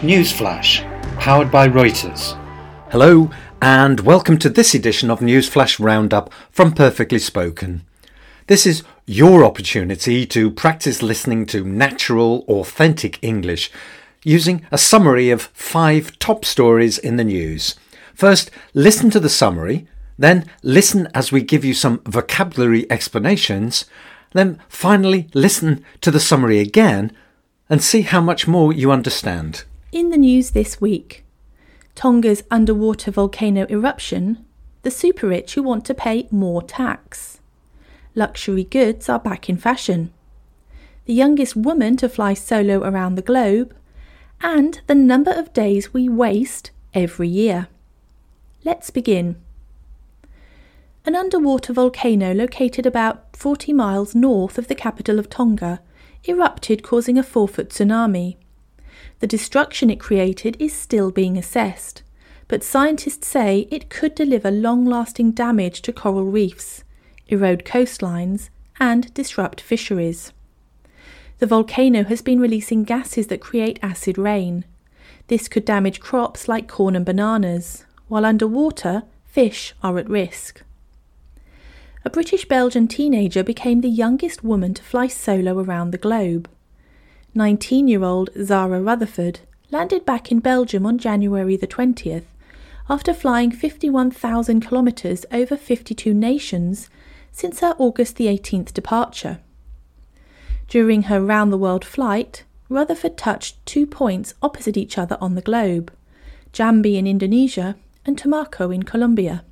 Newsflash, powered by Reuters. Hello, and welcome to this edition of Newsflash Roundup from Perfectly Spoken. This is your opportunity to practice listening to natural, authentic English using a summary of 5 top stories in the news. First, listen to the summary, then listen as we give you some vocabulary explanations, then finally listen to the summary again and see how much more you understand. In the news this week, Tonga's underwater volcano eruption, the super rich who want to pay more tax, luxury goods are back in fashion, the youngest woman to fly solo around the globe, and the number of days we waste every year. Let's begin. An underwater volcano located about 40 miles north of the capital of Tonga erupted, causing a 4-foot tsunami. The destruction it created is still being assessed, but scientists say it could deliver long-lasting damage to coral reefs, erode coastlines, and disrupt fisheries. The volcano has been releasing gases that create acid rain. This could damage crops like corn and bananas. While underwater, fish are at risk. A British-Belgian teenager became the youngest woman to fly solo around the globe. 19-year-old Zara Rutherford landed back in Belgium on January the 20th after flying 51,000 kilometres over 52 nations since her August the 18th departure. During her round-the-world flight, Rutherford touched 2 points opposite each other on the globe: Jambi in Indonesia and Tumaco in Colombia.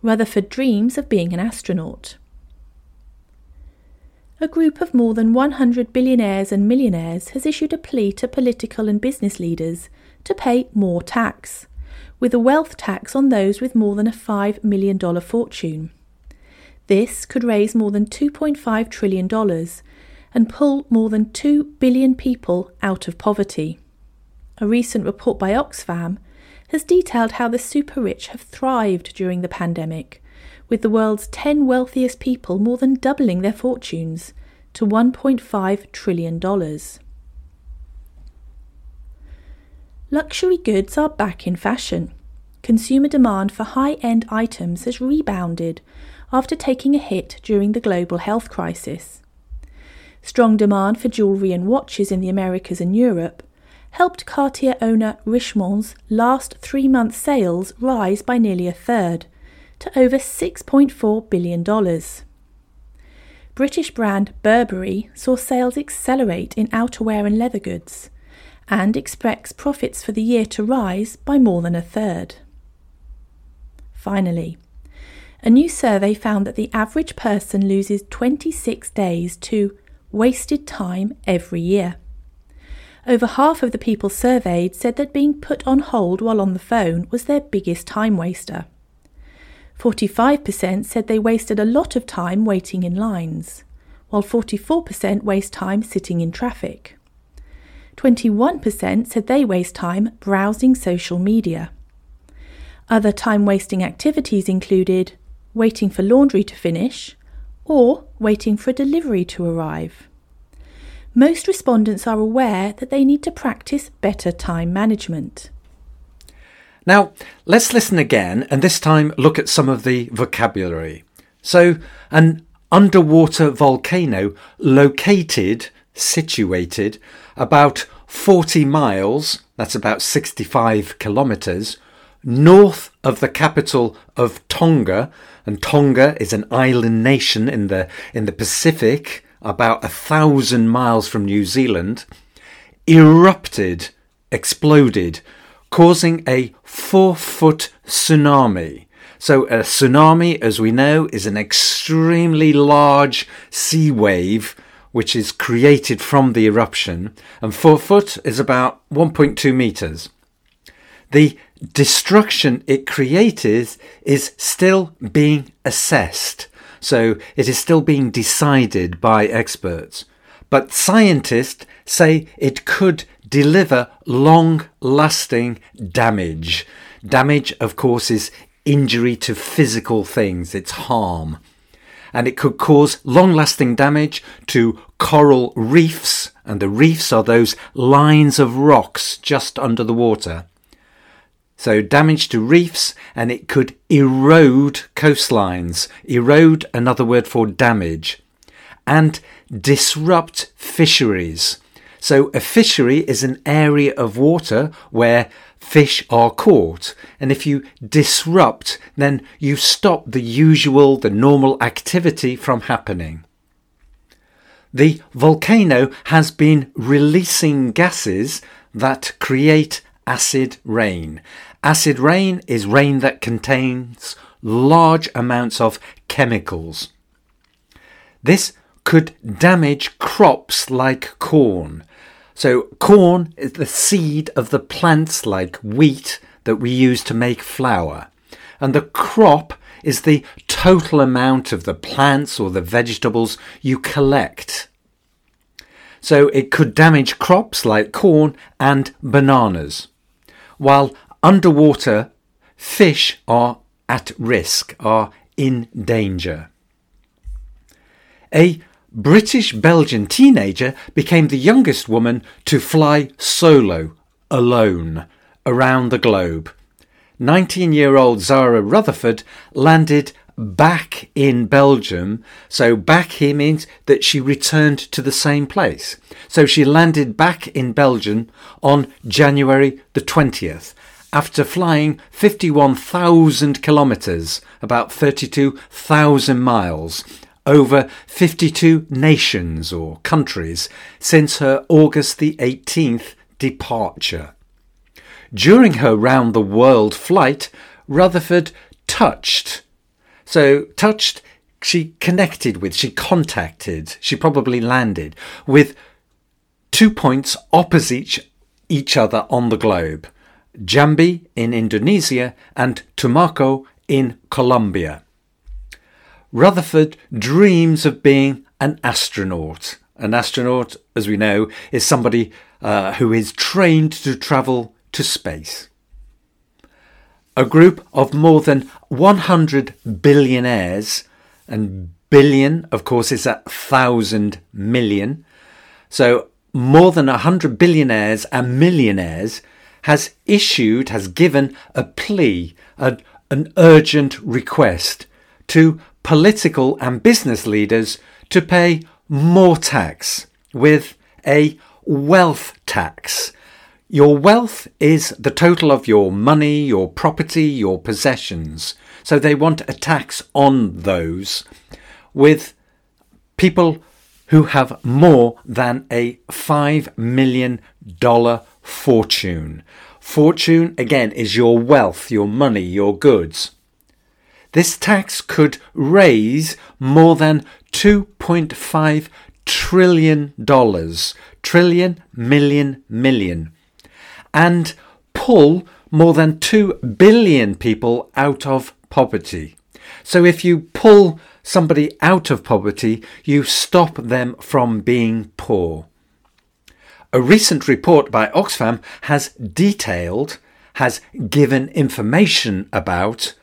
Rutherford dreams of being an astronaut. A group of more than 100 billionaires and millionaires has issued a plea to political and business leaders to pay more tax, with a wealth tax on those with more than a $5 million fortune. This could raise more than $2.5 trillion and pull more than 2 billion people out of poverty. A recent report by Oxfam has detailed how the super-rich have thrived during the pandemic, with the world's 10 wealthiest people more than doubling their fortunes to $1.5 trillion. Luxury goods are back in fashion. Consumer demand for high-end items has rebounded after taking a hit during the global health crisis. Strong demand for jewellery and watches in the Americas and Europe helped Cartier owner Richemont's last 3-month sales rise by nearly a third, to over $6.4 billion. British brand Burberry saw sales accelerate in outerwear and leather goods, and expects profits for the year to rise by more than a third. Finally, a new survey found that the average person loses 26 days to wasted time every year. Over half of the people surveyed said that being put on hold while on the phone was their biggest time waster. 45% said they wasted a lot of time waiting in lines, while 44% waste time sitting in traffic. 21% said they waste time browsing social media. Other time-wasting activities included waiting for laundry to finish or waiting for a delivery to arrive. Most respondents are aware that they need to practice better time management. Now, let's listen again, and this time look at some of the vocabulary. So, an underwater volcano situated, about 40 miles, that's about 65 kilometres, north of the capital of Tonga, and Tonga is an island nation in the Pacific, about 1,000 miles from New Zealand, exploded, causing a 4-foot tsunami. So a tsunami, as we know, is an extremely large sea wave which is created from the eruption, and 4 foot is about 1.2 metres. The destruction it created is still being assessed. So it is still being decided by experts. But scientists say it could deliver long-lasting damage. Damage, of course, is injury to physical things. It's harm. and it could cause long-lasting damage to coral reefs, and the reefs are those lines of rocks just under the water. So damage to reefs, and it could erode coastlines. Erode, another word for damage. And disrupt fisheries. So a fishery is an area of water where fish are caught. And if you disrupt, then you stop the normal activity from happening. The volcano has been releasing gases that create acid rain. Acid rain is rain that contains large amounts of chemicals. This could damage crops like corn. So corn is the seed of the plants like wheat that we use to make flour. And the crop is the total amount of the plants or the vegetables you collect. So it could damage crops like corn and bananas. While underwater, fish are at risk, are in danger. A British-Belgian teenager became the youngest woman to fly solo, alone, around the globe. 19-year-old Zara Rutherford landed back in Belgium. So back here means that she returned to the same place. So she landed back in Belgium on January the 20th after flying 51,000 kilometres, about 32,000 miles, over 52 nations or countries since her August the 18th departure. During her round-the-world flight, Rutherford touched. So touched, she connected with, she contacted, she probably landed with 2 points opposite each other on the globe. Jambi in Indonesia and Tumaco in Colombia. Rutherford dreams of being an astronaut. An astronaut, as we know, is somebody who is trained to travel to space. A group of more than 100 billionaires, and billion, of course, is 1,000 million. So more than 100 billionaires and millionaires has given a plea, an urgent request to political and business leaders to pay more tax with a wealth tax. Your wealth is the total of your money, your property, your possessions. So they want a tax on those with people who have more than a $5 million fortune. Fortune, again, is your wealth, your money, your goods. This tax could raise more than $2.5 trillion. Trillion, million, million. And pull more than 2 billion people out of poverty. So if you pull somebody out of poverty, you stop them from being poor. A recent report by Oxfam has given information about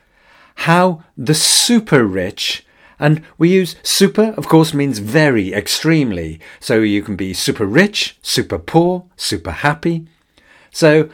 how the super rich, and we use super, of course, means very, extremely. So you can be super rich, super poor, super happy. So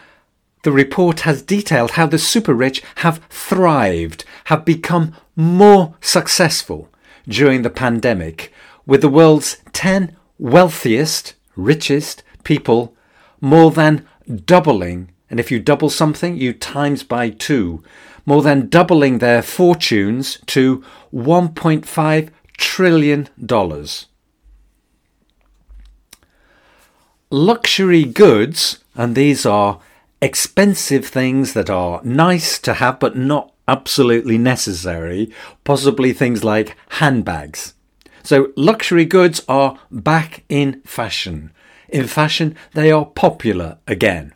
the report has detailed how the super rich have thrived, have become more successful during the pandemic, with the world's 10 wealthiest, richest people more than doubling. And if you double something, you times by 2, more than doubling their fortunes to $1.5 trillion. Luxury goods, and these are expensive things that are nice to have but not absolutely necessary, possibly things like handbags. So luxury goods are back in fashion. In fashion, they are popular again.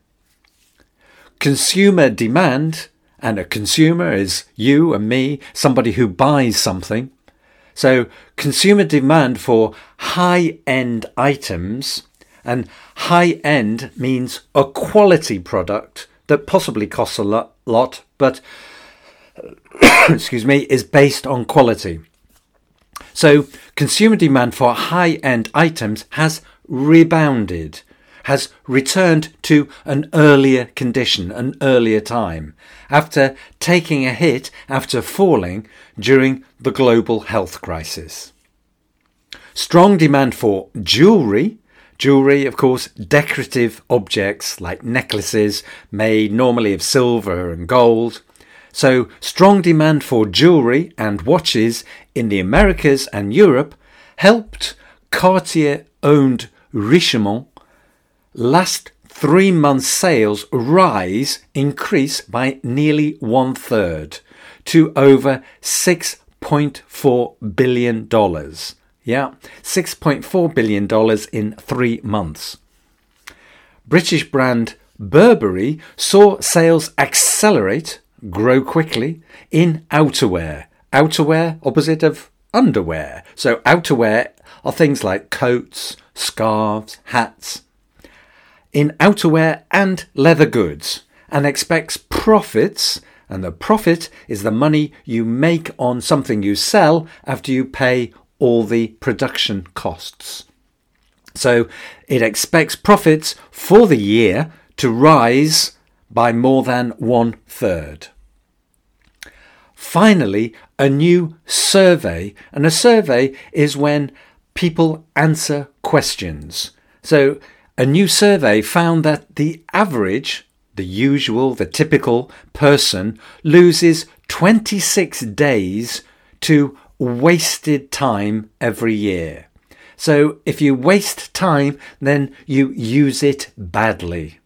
Consumer demand, and a consumer is you and me, somebody who buys something. So consumer demand for high-end items, and high-end means a quality product that possibly costs a lot but is based on quality. So consumer demand for high-end items has rebounded, has returned to an earlier condition, an earlier time, after taking a hit, after falling during the global health crisis. Strong demand for jewellery. Jewellery, of course, decorative objects like necklaces made normally of silver and gold. So strong demand for jewellery and watches in the Americas and Europe helped Cartier-owned Richemont last 3 months' sales increase by nearly 1/3 to over $6.4 billion. Yeah, $6.4 billion in 3 months. British brand Burberry saw sales accelerate, grow quickly, in outerwear. Outerwear, opposite of underwear. So outerwear are things like coats, scarves, hats. In outerwear and leather goods, and expects profits, and the profit is the money you make on something you sell after you pay all the production costs. So it expects profits for the year to rise by more than 1/3. Finally, a new survey, and a survey is when people answer questions. So a new survey found that the average, the usual, the typical person loses 26 days to wasted time every year. So if you waste time, then you use it badly.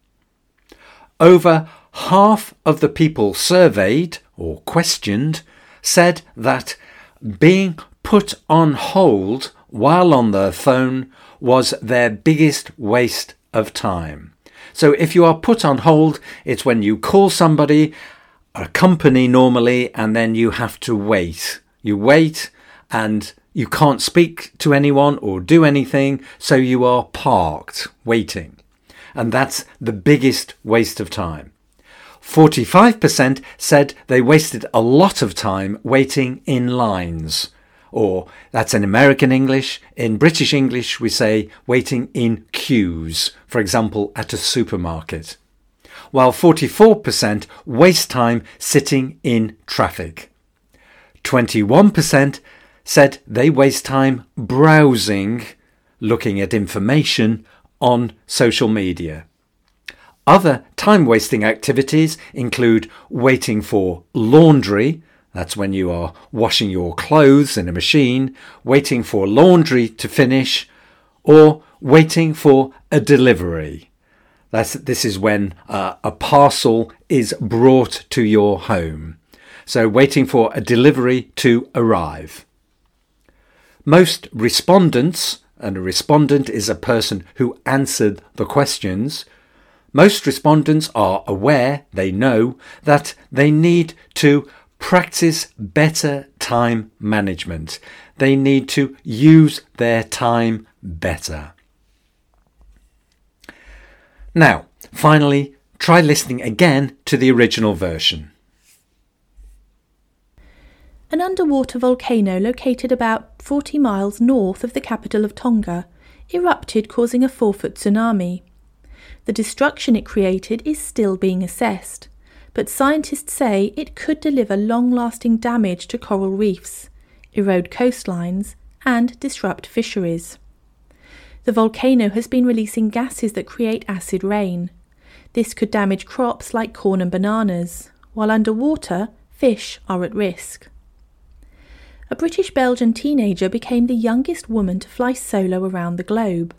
Over half of the people surveyed or questioned said that being put on hold while on their phone was their biggest waste of time. So if you are put on hold, it's when you call somebody, a company normally, and then you have to wait. You wait and you can't speak to anyone or do anything, so you are parked, waiting. And that's the biggest waste of time. 45% said they wasted a lot of time waiting in lines. Or, that's in American English. In British English, we say waiting in queues, for example, at a supermarket. While 44% waste time sitting in traffic. 21% said they waste time browsing, looking at information on social media. Other time-wasting activities include waiting for laundry. That's when you are washing your clothes in a machine, waiting for laundry to finish, or waiting for a delivery. This is when a parcel is brought to your home. So waiting for a delivery to arrive. Most respondents, and a respondent is a person who answered the questions, most respondents are aware, they know, that they need to practice better time management. They need to use their time better. Now, finally, try listening again to the original version. An underwater volcano located about 40 miles north of the capital of Tonga erupted, causing a 4-foot tsunami. The destruction it created is still being assessed, but scientists say it could deliver long-lasting damage to coral reefs, erode coastlines, and disrupt fisheries. The volcano has been releasing gases that create acid rain. This could damage crops like corn and bananas, while underwater, fish are at risk. A British-Belgian teenager became the youngest woman to fly solo around the globe.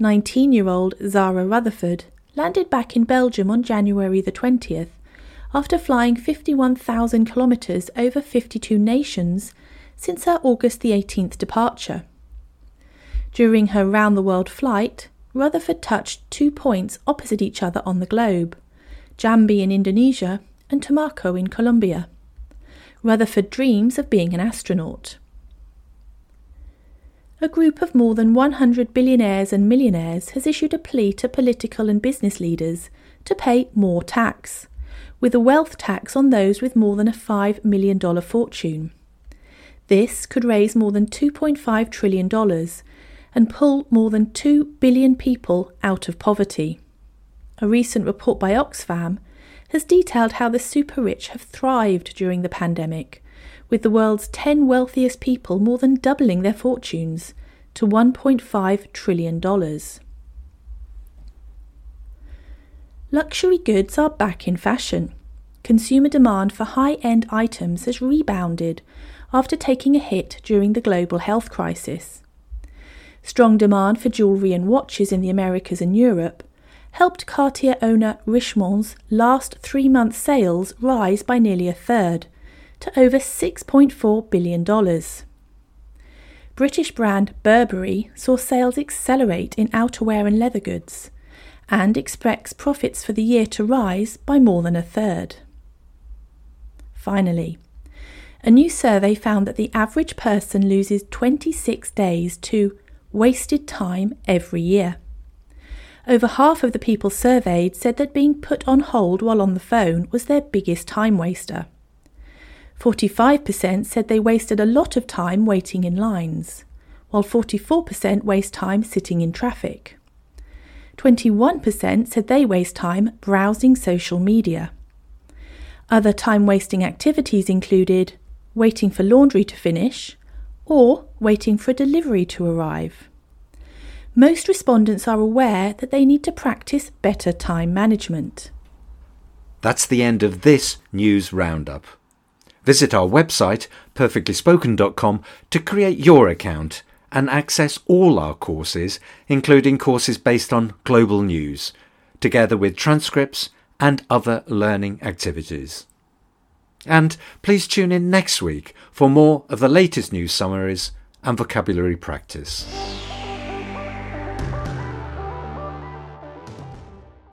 19-year-old Zara Rutherford landed back in Belgium on January the 20th, after flying 51,000 kilometres over 52 nations since her August the 18th departure. During her round-the-world flight, Rutherford touched 2 points opposite each other on the globe, Jambi in Indonesia and Tumaco in Colombia. Rutherford dreams of being an astronaut. A group of more than 100 billionaires and millionaires has issued a plea to political and business leaders to pay more tax, with a wealth tax on those with more than a $5 million fortune. This could raise more than $2.5 trillion and pull more than 2 billion people out of poverty. A recent report by Oxfam has detailed how the super-rich have thrived during the pandemic, with the world's 10 wealthiest people more than doubling their fortunes to $1.5 trillion. Luxury goods are back in fashion. Consumer demand for high-end items has rebounded after taking a hit during the global health crisis. Strong demand for jewellery and watches in the Americas and Europe helped Cartier owner Richemont's last 3-month sales rise by nearly a third, to over $6.4 billion. British brand Burberry saw sales accelerate in outerwear and leather goods, and expects profits for the year to rise by more than a third. Finally, a new survey found that the average person loses 26 days to wasted time every year. Over half of the people surveyed said that being put on hold while on the phone was their biggest time waster. 45% said they wasted a lot of time waiting in lines, while 44% waste time sitting in traffic. 21% said they waste time browsing social media. Other time-wasting activities included waiting for laundry to finish or waiting for a delivery to arrive. Most respondents are aware that they need to practice better time management. That's the end of this news roundup. Visit our website, perfectlyspoken.com, to create your account and access all our courses, including courses based on global news, together with transcripts and other learning activities. And please tune in next week for more of the latest news summaries and vocabulary practice.